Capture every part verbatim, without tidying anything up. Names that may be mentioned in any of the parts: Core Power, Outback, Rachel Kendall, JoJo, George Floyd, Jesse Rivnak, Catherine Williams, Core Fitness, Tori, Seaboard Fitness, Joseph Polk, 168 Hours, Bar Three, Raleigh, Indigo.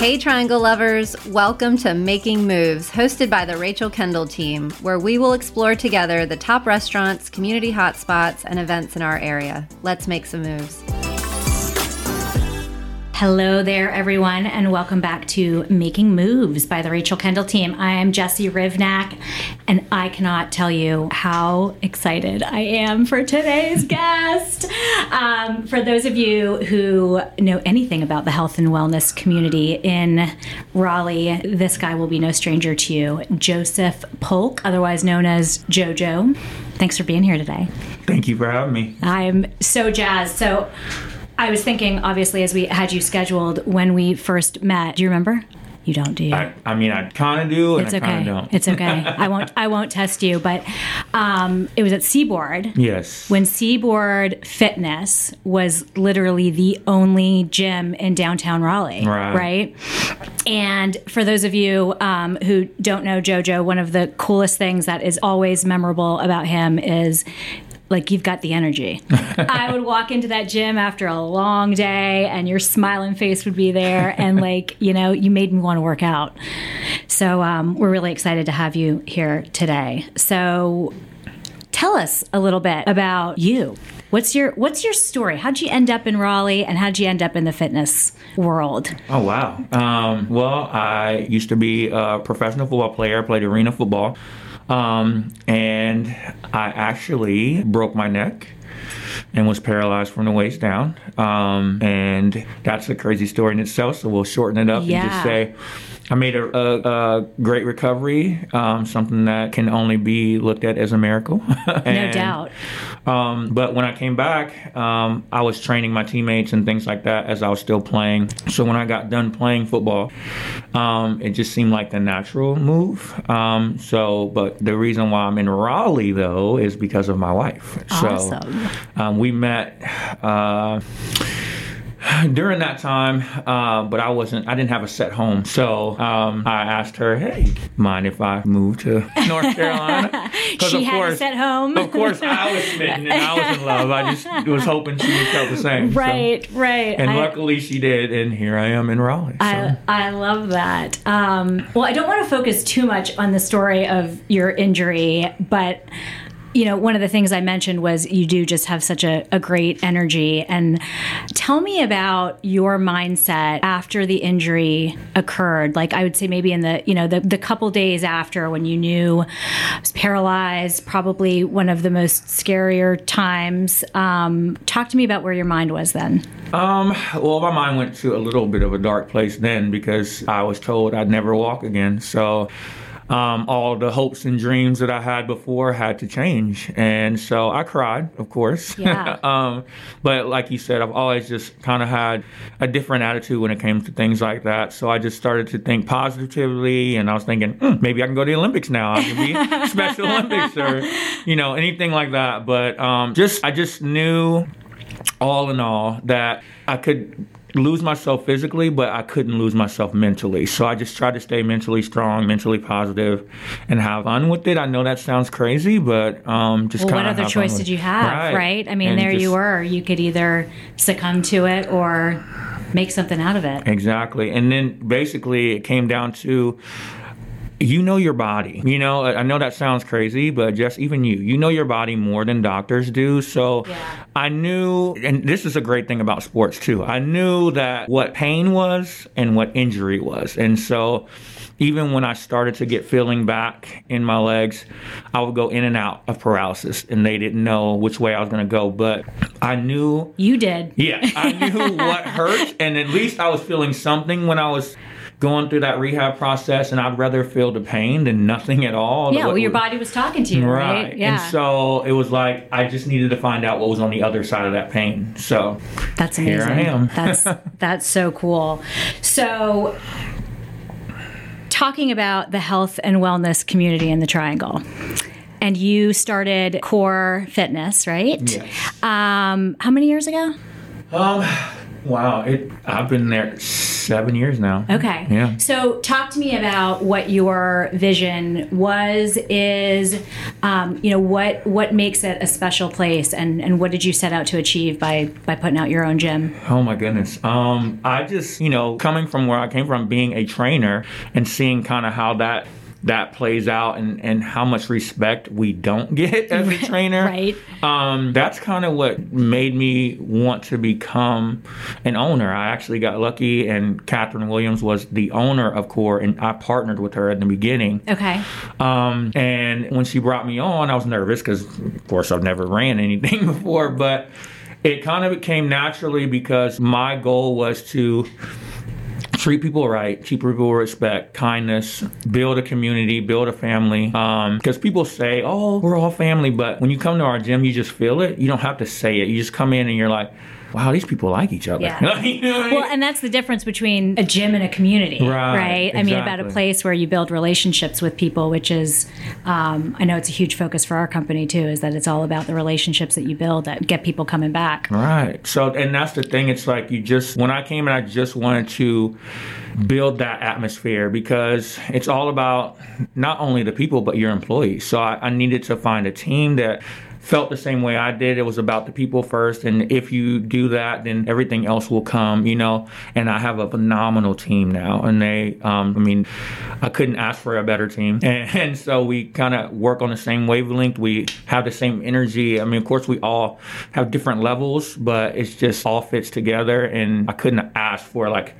Hey Triangle lovers, welcome to Making Moves, hosted by the Rachel Kendall team, where we will explore together the top restaurants, community hotspots, and events in our area. Let's make some moves. Hello there, everyone, and welcome back to Making Moves by the Rachel Kendall team. I am Jesse Rivnak, and I cannot tell you how excited I am for today's guest. Um, for those of you who know anything about the health and wellness community in Raleigh, this guy will be no stranger to you. Joseph Polk, otherwise known as JoJo. Thanks for being here today. Thank you for having me. I'm so jazzed. So I was thinking, obviously, as we had you scheduled when we first met. Do you remember? You don't, do you? I, I mean, I kind of do, and it's okay. I kind of don't. It's okay. I won't I won't test you, but um, it was at Seaboard. Yes. When Seaboard Fitness was literally the only gym in downtown Raleigh, right? right? And for those of you um, who don't know JoJo, one of the coolest things that is always memorable about him is, like, you've got the energy. I would walk into that gym after a long day and your smiling face would be there. And, like, you know, you made me want to work out. So um, we're really excited to have you here today. So tell us a little bit about you. What's your What's your story? How'd you end up in Raleigh, and how'd you end up in the fitness world? Oh, wow. Um, well, I used to be a professional football player. I played arena football. Um, and I actually broke my neck and was paralyzed from the waist down. Um, and that's a crazy story in itself, so we'll shorten it up yeah. and just say I made a, a, a great recovery, um, something that can only be looked at as a miracle. and, no doubt. Um, but when I came back, um, I was training my teammates and things like that as I was still playing. So when I got done playing football, um, it just seemed like the natural move. Um, so, but the reason why I'm in Raleigh, though, is because of my wife. Awesome. So um, we met Uh, During that time, uh, but I wasn't, I didn't have a set home. So um, I asked her, hey, mind if I move to North Carolina? She had course, a set home. Of course, I was smitten and I was in love. I just was hoping she would feel the same. Right, so. right. And I, luckily she did, and here I am in Raleigh. So. I, I love that. Um, well, I don't want to focus too much on the story of your injury, but you know, one of the things I mentioned was you do just have such a, a great energy. And tell me about your mindset after the injury occurred. Like, I would say maybe in the, you know, the, the couple days after, when you knew I was paralyzed, probably one of the most scarier times. Um, talk to me about where your mind was then. Um, well, my mind went to a little bit of a dark place then, because I was told I'd never walk again. So Um, all the hopes and dreams that I had before had to change. And so I cried, of course. Yeah. um, but like you said, I've always just kind of had a different attitude when it came to things like that. So I just started to think positively, and I was thinking, mm, maybe I can go to the Olympics now. I can be Special Olympics or, you know, anything like that. But um, just I just knew all in all that I could lose myself physically, but I couldn't lose myself mentally. So I just tried to stay mentally strong, mentally positive, and have fun with it. I know that sounds crazy, but um, just well, kind of what other choice did you have, right? right? I mean, and there just, you were. You could either succumb to it or make something out of it. Exactly. And then basically it came down to, you know your body. You know, I know that sounds crazy, but just even you, you know your body more than doctors do. So yeah. I knew, and this is a great thing about sports too, I knew that what pain was and what injury was. And so even when I started to get feeling back in my legs, I would go in and out of paralysis, and they didn't know which way I was going to go. But I knew. You did. Yeah. I knew what hurt. And at least I was feeling something when I was going through that rehab process, and I'd rather feel the pain than nothing at all. Yeah, well, your body was talking to you, right? right? Yeah. And so it was like, I just needed to find out what was on the other side of that pain. So that's amazing. Here I am. that's, that's so cool. So talking about the health and wellness community in the Triangle, and you started Core Fitness, right? Yes. Um, how many years ago? Um, wow. It, I've been there seven years now. Okay. Yeah. So talk to me about what your vision was, is, um, you know, what what makes it a special place, and, and what did you set out to achieve by, by putting out your own gym? Oh, my goodness. Um, I just, you know, coming from where I came from, being a trainer and seeing kind of how that that plays out, and, and how much respect we don't get as a trainer. Right. Um, that's kind of what made me want to become an owner. I actually got lucky, and Catherine Williams was the owner of Core, and I partnered with her at the beginning. Okay. Um, and when she brought me on, I was nervous because, of course, I've never ran anything before, but it kind of came naturally because my goal was to treat people right, treat people with respect, kindness, build a community, build a family. Because um, people say, oh, we're all family. But when you come to our gym, you just feel it. You don't have to say it. You just come in and you're like, wow, these people like each other. Yeah. You know what I mean? Well, and that's the difference between a gym and a community, right? right? Exactly. I mean, about a place where you build relationships with people, which is, um, I know it's a huge focus for our company too, is that it's all about the relationships that you build that get people coming back. Right. So, and that's the thing. It's like you just, when I came in, I just wanted to build that atmosphere, because it's all about not only the people, but your employees. So I, I needed to find a team that felt the same way I did. It was about the people first, and if you do that, then everything else will come, you know. And I have a phenomenal team now, and they, um, I mean, I couldn't ask for a better team. And, and so we kind of work on the same wavelength. We have the same energy. I mean, of course, we all have different levels, but it's just all fits together. And I couldn't ask for like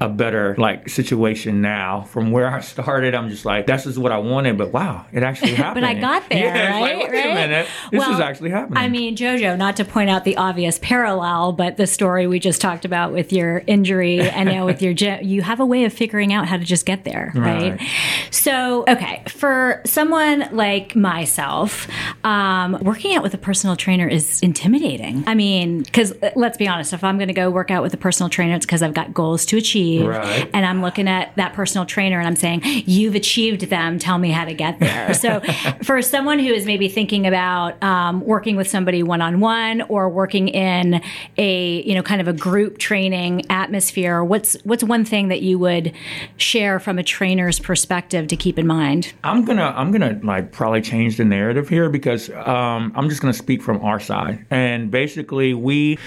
a better like situation now from where I started. I'm just like, this is what I wanted, but wow, it actually happened. But I got there, yeah, right? Like, wait right? a minute, this well, is actually happening. I mean, JoJo, not to point out the obvious parallel, but the story we just talked about with your injury and now with your gym, you have a way of figuring out how to just get there, right? right? So, okay, for someone like myself, um, working out with a personal trainer is intimidating. I mean, because let's be honest, if I'm going to go work out with a personal trainer, it's because I've got goals to achieve. Right. And I'm looking at that personal trainer and I'm saying, you've achieved them. Tell me how to get there. So for someone who is maybe thinking about um, working with somebody one-on-one or working in a, you know, kind of a group training atmosphere, what's, what's one thing that you would share from a trainer's perspective to keep in mind? I'm going to, I'm going to like probably change the narrative here, because um, I'm just going to speak from our side. And basically we,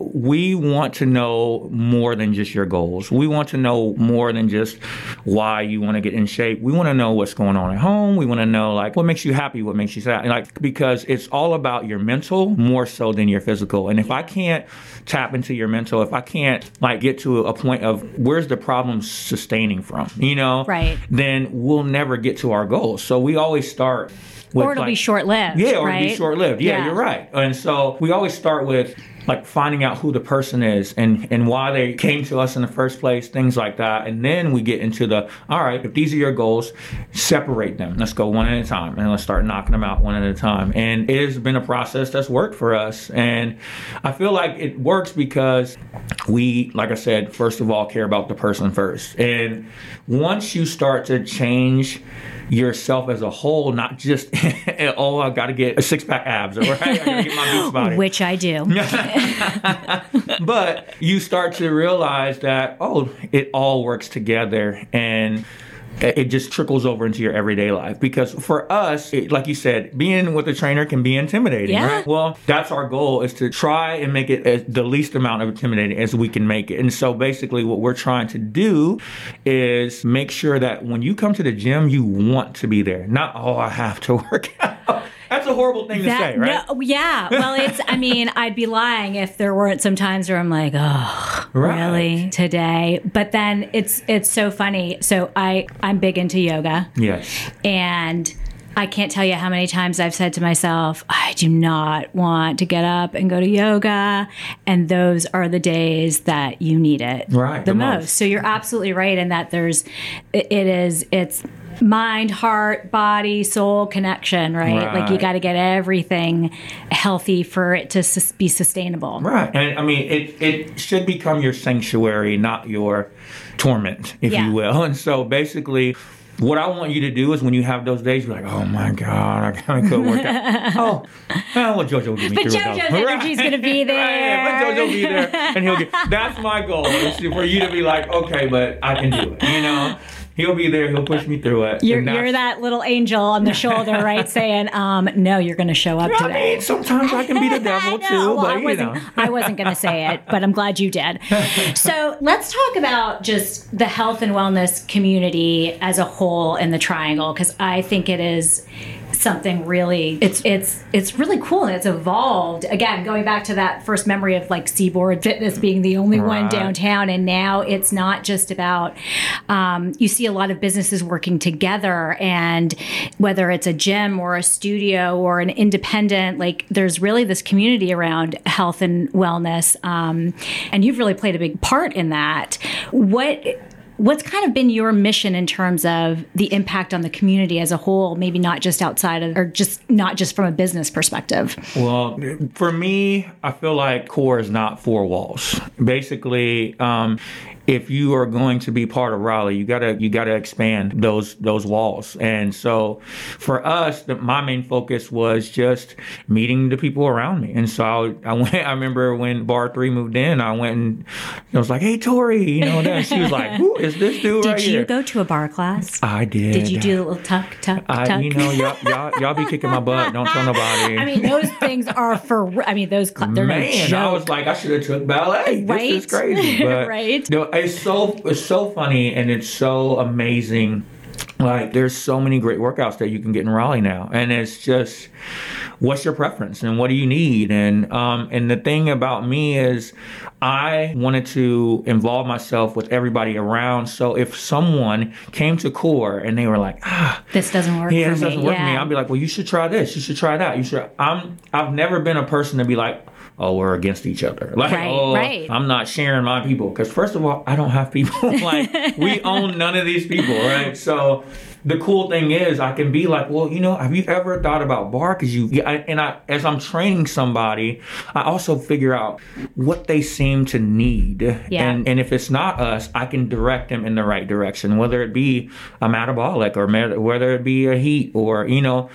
we want to know more than just your goals. We want to know more than just why you want to get in shape. We want to know what's going on at home. We want to know like what makes you happy, what makes you sad. Like, because it's all about your mental more so than your physical. And if I can't tap into your mental, if I can't like get to a point of where's the problem sustaining from, you know, right, then we'll never get to our goals. So we always start with, or it'll like, be short-lived. Yeah, or right? it'll be short-lived. Yeah, yeah, you're right. And so we always start with like finding out who the person is and, and why they came to us in the first place, things like that. And then we get into the, all right, if these are your goals, separate them. Let's go one at a time and let's start knocking them out one at a time. And it has been a process that's worked for us. And I feel like it works because we, like I said, first of all, care about the person first. And once you start to change yourself as a whole, not just, oh, I got to get a six-pack abs, or right? I got to get my beach body. Which I do. But you start to realize that, oh, it all works together, and it just trickles over into your everyday life. Because for us, it, like you said, being with a trainer can be intimidating, yeah. right? Well, that's our goal, is to try and make it as the least amount of intimidating as we can make it. And so basically what we're trying to do is make sure that when you come to the gym, you want to be there. Not, oh, I have to work out. That's a horrible thing that, to say, right? No, yeah. Well, it's, I mean, I'd be lying if there weren't some times where I'm like, oh, right. really? Today? But then it's it's so funny. So I, I'm big into yoga. Yes. And I can't tell you how many times I've said to myself, I do not want to get up and go to yoga. And those are the days that you need it right, the, the most. most. So you're absolutely right in that there's, it, it is, it's mind, heart, body, soul connection, right? right. Like you got to get everything healthy for it to sus- be sustainable. Right. And I mean, it, it should become your sanctuary, not your torment, if yeah. you will. And so basically, What I want you to do is when you have those days, you're like, oh my God, I gotta go work out. Oh, well, JoJo will give me three thousand. But JoJo's energy's gonna be there. But JoJo will be there, and he'll get. That's my goal is for you to be like, okay, but I can do it. You know, he'll be there. He'll push me through it. You're, you're that little angel on the shoulder, right? Saying, um, no, you're gonna show up today. I mean, sometimes I can be the devil too, well, but I you wasn't, know, I wasn't gonna say it, but I'm glad you did. So let's talk about just the health and wellness community as a whole. In the triangle, because I think it is something really it's it's it's really cool, and it's evolved. Again, going back to that first memory of like Seaboard Fitness being the only right. one downtown, and now it's not just about um, you see a lot of businesses working together, and whether it's a gym or a studio or an independent, like there's really this community around health and wellness, um, and you've really played a big part in that. What What's kind of been your mission in terms of the impact on the community as a whole, maybe not just outside of, or just not just from a business perspective? Well, for me, I feel like Core is not four walls. Basically, um, if you are going to be part of Raleigh, you gotta you gotta expand those those walls. And so, for us, the, my main focus was just meeting the people around me. And so I, I went. I remember when Bar Three moved in, I went and I was like, "Hey, Tori," you know. And she was like, "Who is this dude?" Did right you here? Go to a bar class? I did. Did you do a little tuck, tuck, I, tuck? You know, y'all, y'all, y'all be kicking my butt. Don't tell nobody. I mean, those things are for. I mean, those cl- they're man. No I was like, I should have took ballet. Right? This is crazy. But, right. You know, It's so it's so funny, and it's so amazing. Like, there's so many great workouts that you can get in Raleigh now. And it's just, what's your preference and what do you need? And um, and the thing about me is I wanted to involve myself with everybody around. So if someone came to Core and they were like, ah, this doesn't work yeah, for me. Yeah, this doesn't work yeah. for me. I'd be like, well, you should try this. You should try that. You should. I'm, I've never been a person to be like, oh, we're against each other. Like, right, oh, right. I'm not sharing my people. Because first of all, I don't have people. Like, we own none of these people, right? So the cool thing is I can be like, well, you know, have you ever thought about bar? Because you, yeah, I, and I, as I'm training somebody, I also figure out what they seem to need. Yeah. And, and if it's not us, I can direct them in the right direction, whether it be a metabolic or med- whether it be a heat or, you know.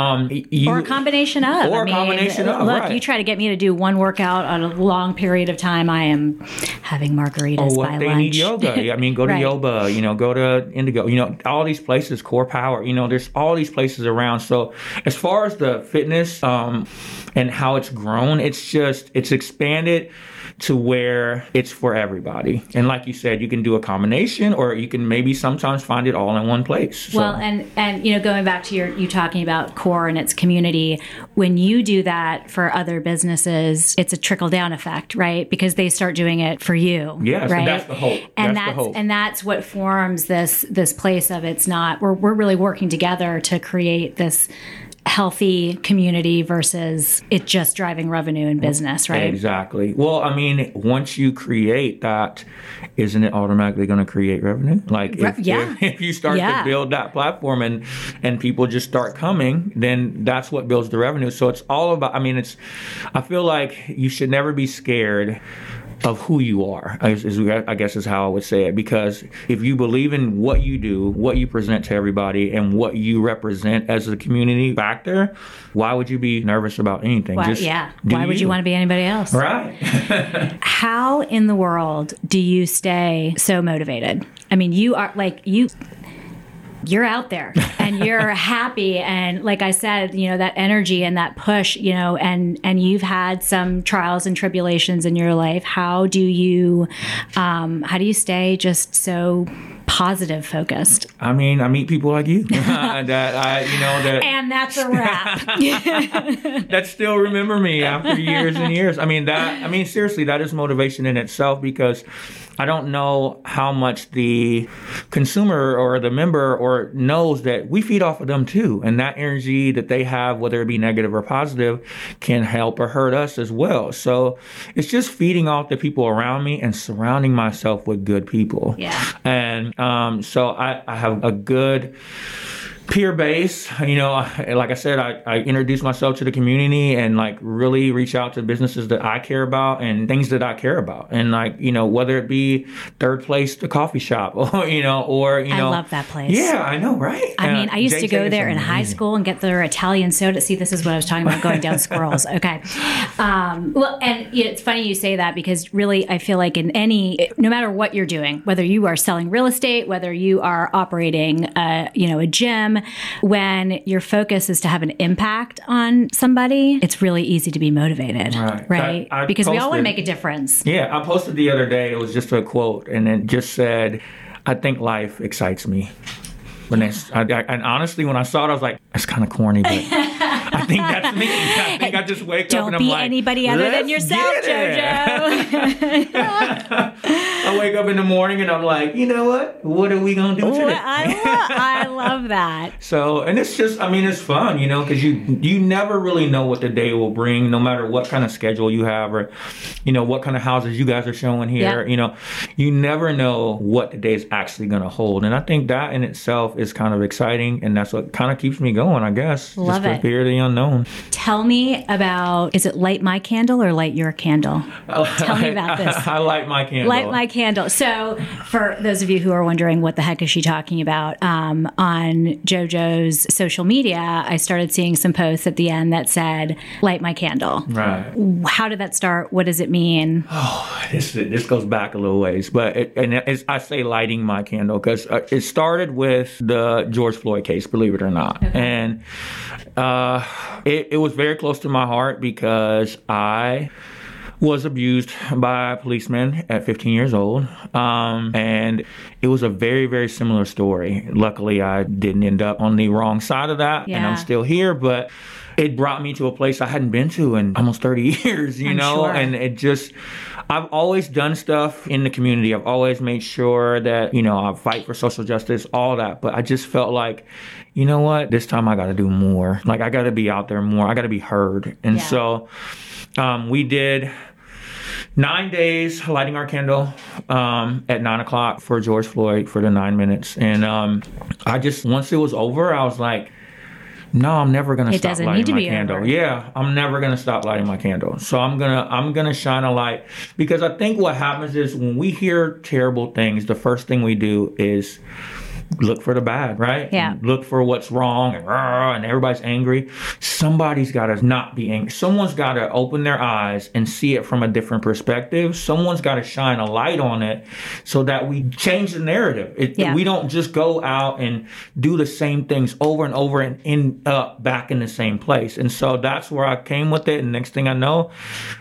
Um, you, or a combination of. Or I mean, a combination of, Look, right. You try to get me to do one workout on a long period of time, I am having margaritas oh, what by lunch. Or they need yoga. I mean, go to right. Yoba, you know, go to Indigo, you know, all these places. Is Core Power, you know, there's all these places around. So as far as the fitness um, and how it's grown, it's just, it's expanded to where it's for everybody. And like you said, you can do a combination, or you can maybe sometimes find it all in one place. So. Well, and, and, you know, going back to your, you talking about Core and its community, when you do that for other businesses, it's a trickle down effect, right? Because they start doing it for you. Yes, right? And that's the hope. And that's, that's the hope. And that's what forms this, this place of it's not, we're, we're really working together to create this healthy community versus it just driving revenue and business, right? Exactly. Well, I mean, once you create that, isn't it automatically going to create revenue? Like, if, yeah. if, if you start yeah. to build that platform and and people just start coming, then that's what builds the revenue. So it's all about, I mean, it's, I feel like you should never be scared of who you are, is, I guess is how I would say it. Because if you believe in what you do, what you present to everybody, and what you represent as a community factor, why would you be nervous about anything? Why, Just yeah. Why you. would you want to be anybody else? Right. How in the world do you stay so motivated? I mean, you are like, you... you're out there and you're happy. And like I said, you know, that energy and that push, you know, and, and you've had some trials and tribulations in your life. How do you, um, how do you stay just so positive focused? I mean, I meet people like you that I, you know, that, and that's a wrap. That still remember me after years and years. I mean, that, I mean, seriously, that is motivation in itself, because I don't know how much the consumer or the member or knows that we feed off of them too. And that energy that they have, whether it be negative or positive, can help or hurt us as well. So it's just feeding off the people around me and surrounding myself with good people. Yeah. And um, so I, I have a good peer base. You know, like I said, I, I introduce myself to the community and like really reach out to businesses that I care about and things that I care about. And like, you know, whether it be Third Place, the coffee shop, or, you know, or, you know. I love that place. Yeah, I know, right? I mean, I used uh, to go there in high school and get their Italian soda. See, this is what I was talking about, going down squirrels. Okay. Um, well, and it's funny you say that because really I feel like in any, no matter what you're doing, whether you are selling real estate, whether you are operating a, you know, a gym, when your focus is to have an impact on somebody, it's really easy to be motivated, right? right? I, I because posted, we all want to make a difference. Yeah. I posted the other day, it was just a quote, and it just said, I think life excites me. When I, I, and honestly, when I saw it, I was like, that's kind of corny, but I think that's me. I think I just wake up and I'm like, don't be anybody other than yourself, JoJo. I wake up in the morning and I'm like, you know what? What are we going to do today? I, I love that. So, and it's just, I mean, it's fun, you know, because you, you never really know what the day will bring, no matter what kind of schedule you have or, you know, what kind of houses you guys are showing here. Yep. You know, you never know what the day is actually going to hold. And I think that in itself is kind of exciting, and that's what kind of keeps me going, I guess. Love just it. Fear of the unknown. Tell me about, is it light my candle or light your candle? I, Tell me about this. I, I light my candle. Light my candle. So for those of you who are wondering what the heck is she talking about, um, on JoJo's social media, I started seeing some posts at the end that said, light my candle. Right. How did that start? What does it mean? Oh, this this goes back a little ways, but it, and it's, I say lighting my candle because it started with the George Floyd case, believe it or not. Okay. And uh, it, it was very close to my heart because I was abused by a policeman at fifteen years old. Um, and it was a very, very similar story. Luckily, I didn't end up on the wrong side of that. Yeah. And I'm still here, but it brought me to a place I hadn't been to in almost thirty years, you I'm know? Sure. And it just, I've always done stuff in the community. I've always made sure that, you know, I fight for social justice, all that. But I just felt like, you know what? This time I got to do more. Like, I got to be out there more. I got to be heard. And yeah. so um, we did nine days lighting our candle um, at nine o'clock for George Floyd for the nine minutes. And um, I just, once it was over, I was like, no, I'm never going to stop lighting my candle. Over. Yeah, I'm never going to stop lighting my candle. So I'm going to I'm going to shine a light, because I think what happens is when we hear terrible things, the first thing we do is look for the bad, right? Yeah. And look for what's wrong, and, rah, and everybody's angry. Somebody's got to not be angry. Someone's got to open their eyes and see it from a different perspective. Someone's got to shine a light on it so that we change the narrative. It, yeah. We don't just go out and do the same things over and over and end up back in the same place. And so that's where I came with it. And next thing I know,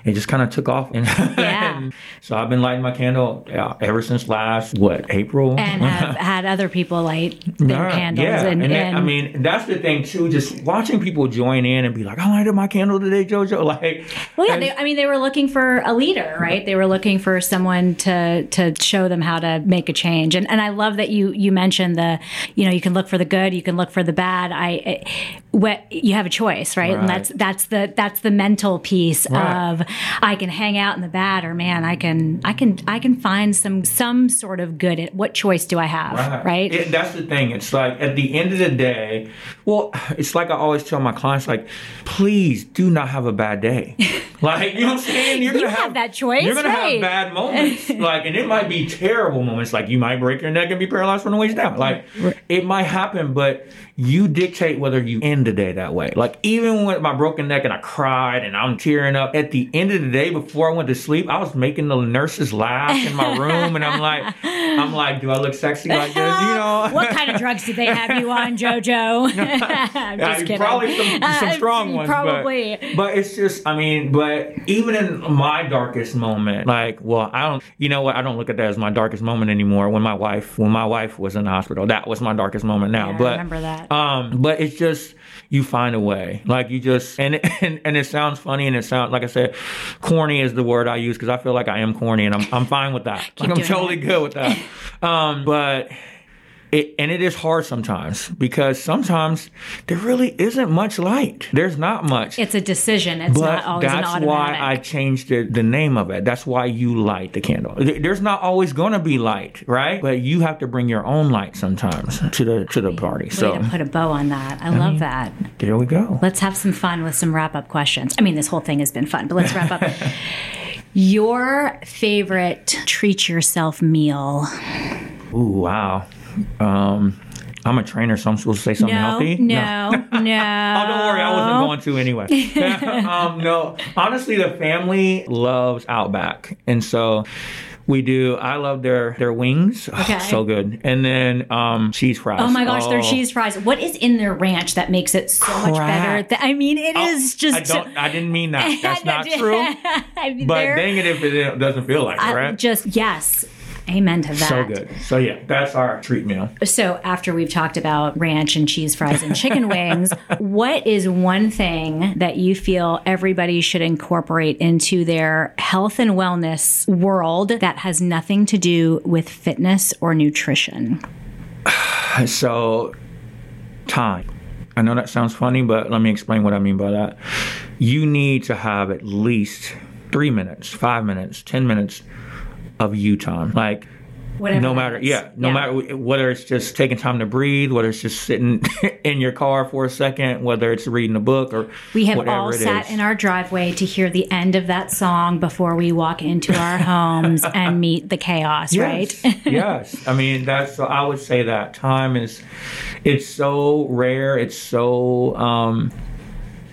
it just kind of took off. And, yeah. and so I've been lighting my candle uh, ever since last, what, April? And have had other people light their right. candles. Yeah. And, and, and I mean, that's the thing too, just watching people join in and be like, I lighted my candle today, JoJo. Like, well, yeah, they, I mean, they were looking for a leader, right? They were looking for someone to to show them how to make a change. And and I love that you you mentioned the, you know, you can look for the good, you can look for the bad. I, it, what you have a choice, right? right? And that's that's the that's the mental piece right. of I can hang out in the bad, or man, I can I can I can find some some sort of good. At what choice do I have, right? right? It, that's the thing. It's like at the end of the day, well, it's like I always tell my clients, like, please do not have a bad day. Like, you know what I'm saying? You're you gonna have, have that choice. You're gonna right. have bad moments, like, and it might be terrible moments. Like, you might break your neck and be paralyzed from the waist down. Like, it might happen, but you dictate whether you end the day that way. Like, even with my broken neck and I cried and I'm tearing up, at the end of the day, before I went to sleep, I was making the nurses laugh in my room, and I'm like, I'm like, do I look sexy like this? You know, what kind of drugs did they have you on, JoJo? I'm just kidding. Probably some, some strong uh, ones. Probably, but, but it's just, I mean, but. But even in my darkest moment, like, well, I don't, you know what? I don't look at that as my darkest moment anymore. When my wife, when my wife was in the hospital, that was my darkest moment now. Yeah, but I remember that. Um, but it's just, you find a way. Like, you just, and it, and, and it sounds funny, and it sounds, like I said, corny is the word I use, because I feel like I am corny, and I'm I'm fine with that. Like, I'm totally that. good with that. Um, but It, and it is hard sometimes because sometimes there really isn't much light. There's not much. It's a decision. It's but not always an automatic. That's why I changed the, the name of it. That's why you light the candle. There's not always going to be light, right? But you have to bring your own light sometimes to the to the party. Way so to put a bow on that. I, I love mean, that. There we go. Let's have some fun with some wrap-up questions. I mean, this whole thing has been fun, but let's wrap up. Your favorite treat yourself meal? Ooh, wow. Um, I'm a trainer, so I'm supposed to say something no, healthy? No, no, no. Oh, don't worry. I wasn't going to anyway. um, no, honestly, the family loves Outback. And so we do. I love their, their wings. Okay. Oh, so good. And then um, cheese fries. Oh, my gosh. Oh. Their cheese fries. What is in their ranch that makes it so Crap. much better? Th- I mean, it oh, is just... I, don't, I didn't mean that. That's not true. I mean, but dang it if it doesn't feel like it, right? Just, yes. Amen to that. So good. So yeah, that's our treat meal. So after we've talked about ranch and cheese fries and chicken wings, what is one thing that you feel everybody should incorporate into their health and wellness world that has nothing to do with fitness or nutrition? So, time. I know that sounds funny, but let me explain what I mean by that. You need to have at least three minutes, five minutes, ten minutes of you time. Like, whatever no matter, yeah, no yeah. matter, whether it's just taking time to breathe, whether it's just sitting in your car for a second, whether it's reading a book or we have whatever all it sat is. in our driveway to hear the end of that song before we walk into our homes and meet the chaos, yes, right? Yes. I mean, that's, so I would say that time is, it's so rare. It's so, um,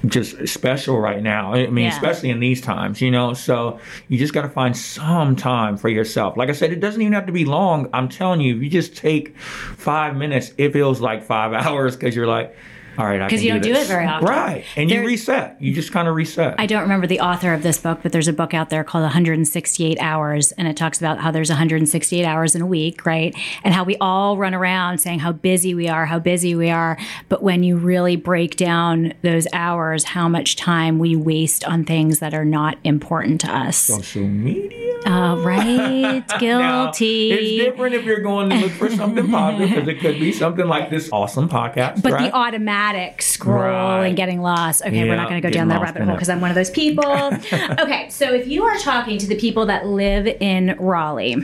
just special right now. I mean, yeah. especially in these times, you know, so you just got to find some time for yourself. Like I said, it doesn't even have to be long. I'm telling you, if you just take five minutes, it feels like five hours because you're like, all right, I can do this. Because you don't do it very often. Right. And there, you reset. You just kind of reset. I don't remember the author of this book, but there's a book out there called one sixty-eight hours. And it talks about how there's one hundred sixty-eight hours in a week, right? And how we all run around saying how busy we are, how busy we are. But when you really break down those hours, how much time we waste on things that are not important to us. Social media. Uh, right. Guilty. Now, it's different if you're going to look for something positive because it could be something like this awesome podcast. But right? the automatic. Scroll right. and getting lost. Okay, yeah, we're not going to go down that rabbit hole because I'm one of those people. Okay, so if you are talking to the people that live in Raleigh,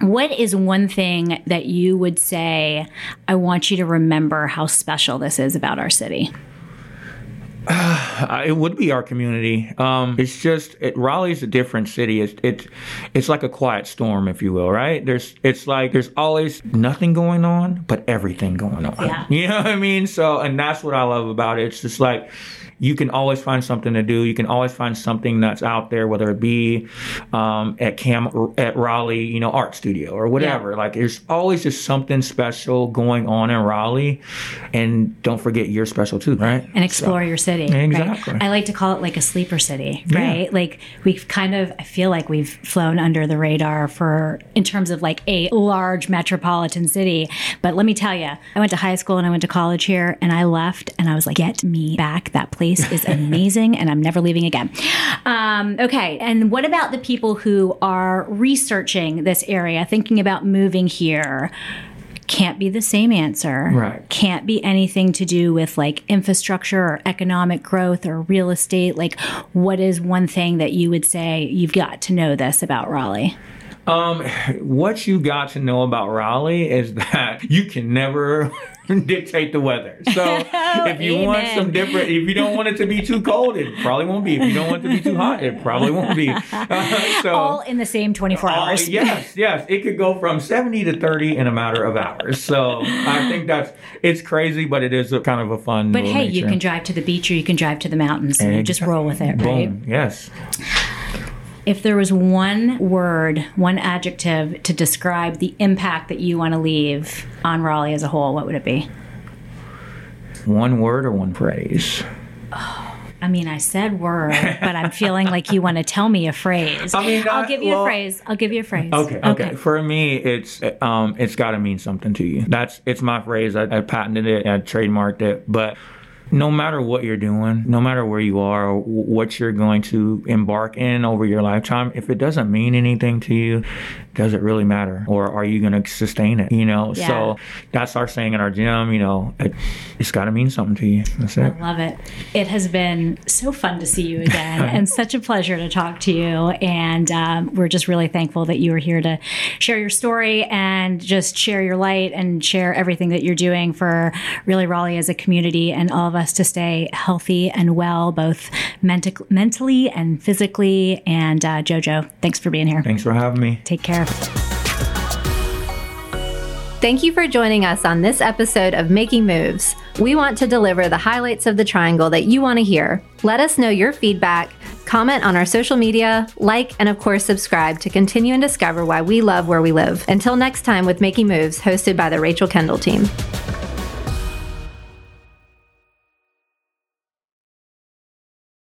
what is one thing that you would say, I want you to remember how special this is about our city? Uh, it would be our community. Um, it's just it, Raleigh's a different city. It's it, it's like a quiet storm, if you will, right? There's it's like there's always nothing going on, but everything going on. Yeah. You know what I mean? So, and that's what I love about it. It's just like you can always find something to do. You can always find something that's out there, whether it be um, at Cam at Raleigh, you know, art studio or whatever. Yeah. Like there's always just something special going on in Raleigh, and don't forget you're special too, right? And explore so. your city. Exactly. Right? I like to call it like a sleeper city, right? Yeah. Like we've kind of, I feel like we've flown under the radar for, in terms of like a large metropolitan city. But let me tell you, I went to high school and I went to college here and I left and I was like, get me back. That place is amazing and I'm never leaving again. Um, okay. And what about the people who are researching this area, thinking about moving here? Can't be the same answer. Right. Can't be anything to do with like infrastructure or economic growth or real estate. Like, what is one thing that you would say you've got to know this about Raleigh? Um, what you got to know about Raleigh is that you can never dictate the weather. So oh, if you amen. want some different, if you don't want it to be too cold, it probably won't be. If you don't want it to be too hot, it probably won't be. Uh, so, all in the same twenty-four hours. Uh, yes, yes. It could go from seventy to thirty in a matter of hours. So I think that's, it's crazy, but it is a kind of a fun But hey, nature. You can drive to the beach or you can drive to the mountains and, and you just roll with it, boom. right? Yes. If there was one word, one adjective to describe the impact that you want to leave on Raleigh as a whole, what would it be? One word or one phrase? Oh, I mean, I said word, but I'm feeling like you want to tell me a phrase. I mean, I'll I, give you well, a phrase. I'll give you a phrase. Okay, okay. okay. For me, it's um, it's got to mean something to you. That's it's my phrase. I, I patented it. I trademarked it, but. No matter what you're doing, no matter where you are, or what you're going to embark in over your lifetime, if it doesn't mean anything to you, does it really matter? Or are you going to sustain it? You know, yeah. So that's our saying in our gym, you know, it, it's got to mean something to you. That's it. I love it. It has been so fun to see you again and such a pleasure to talk to you. And um, we're just really thankful that you were here to share your story and just share your light and share everything that you're doing for really Raleigh as a community and all of us to stay healthy and well, both menti- mentally and physically. And uh, JoJo, thanks for being here. Thanks for having me. Take care. Thank you for joining us on this episode of Making Moves. We want to deliver the highlights of the triangle that you want to hear. Let us know your feedback, comment on our social media, like, and of course, subscribe to continue and discover why we love where we live. Until next time with Making Moves, hosted by the Rachel Kendall team.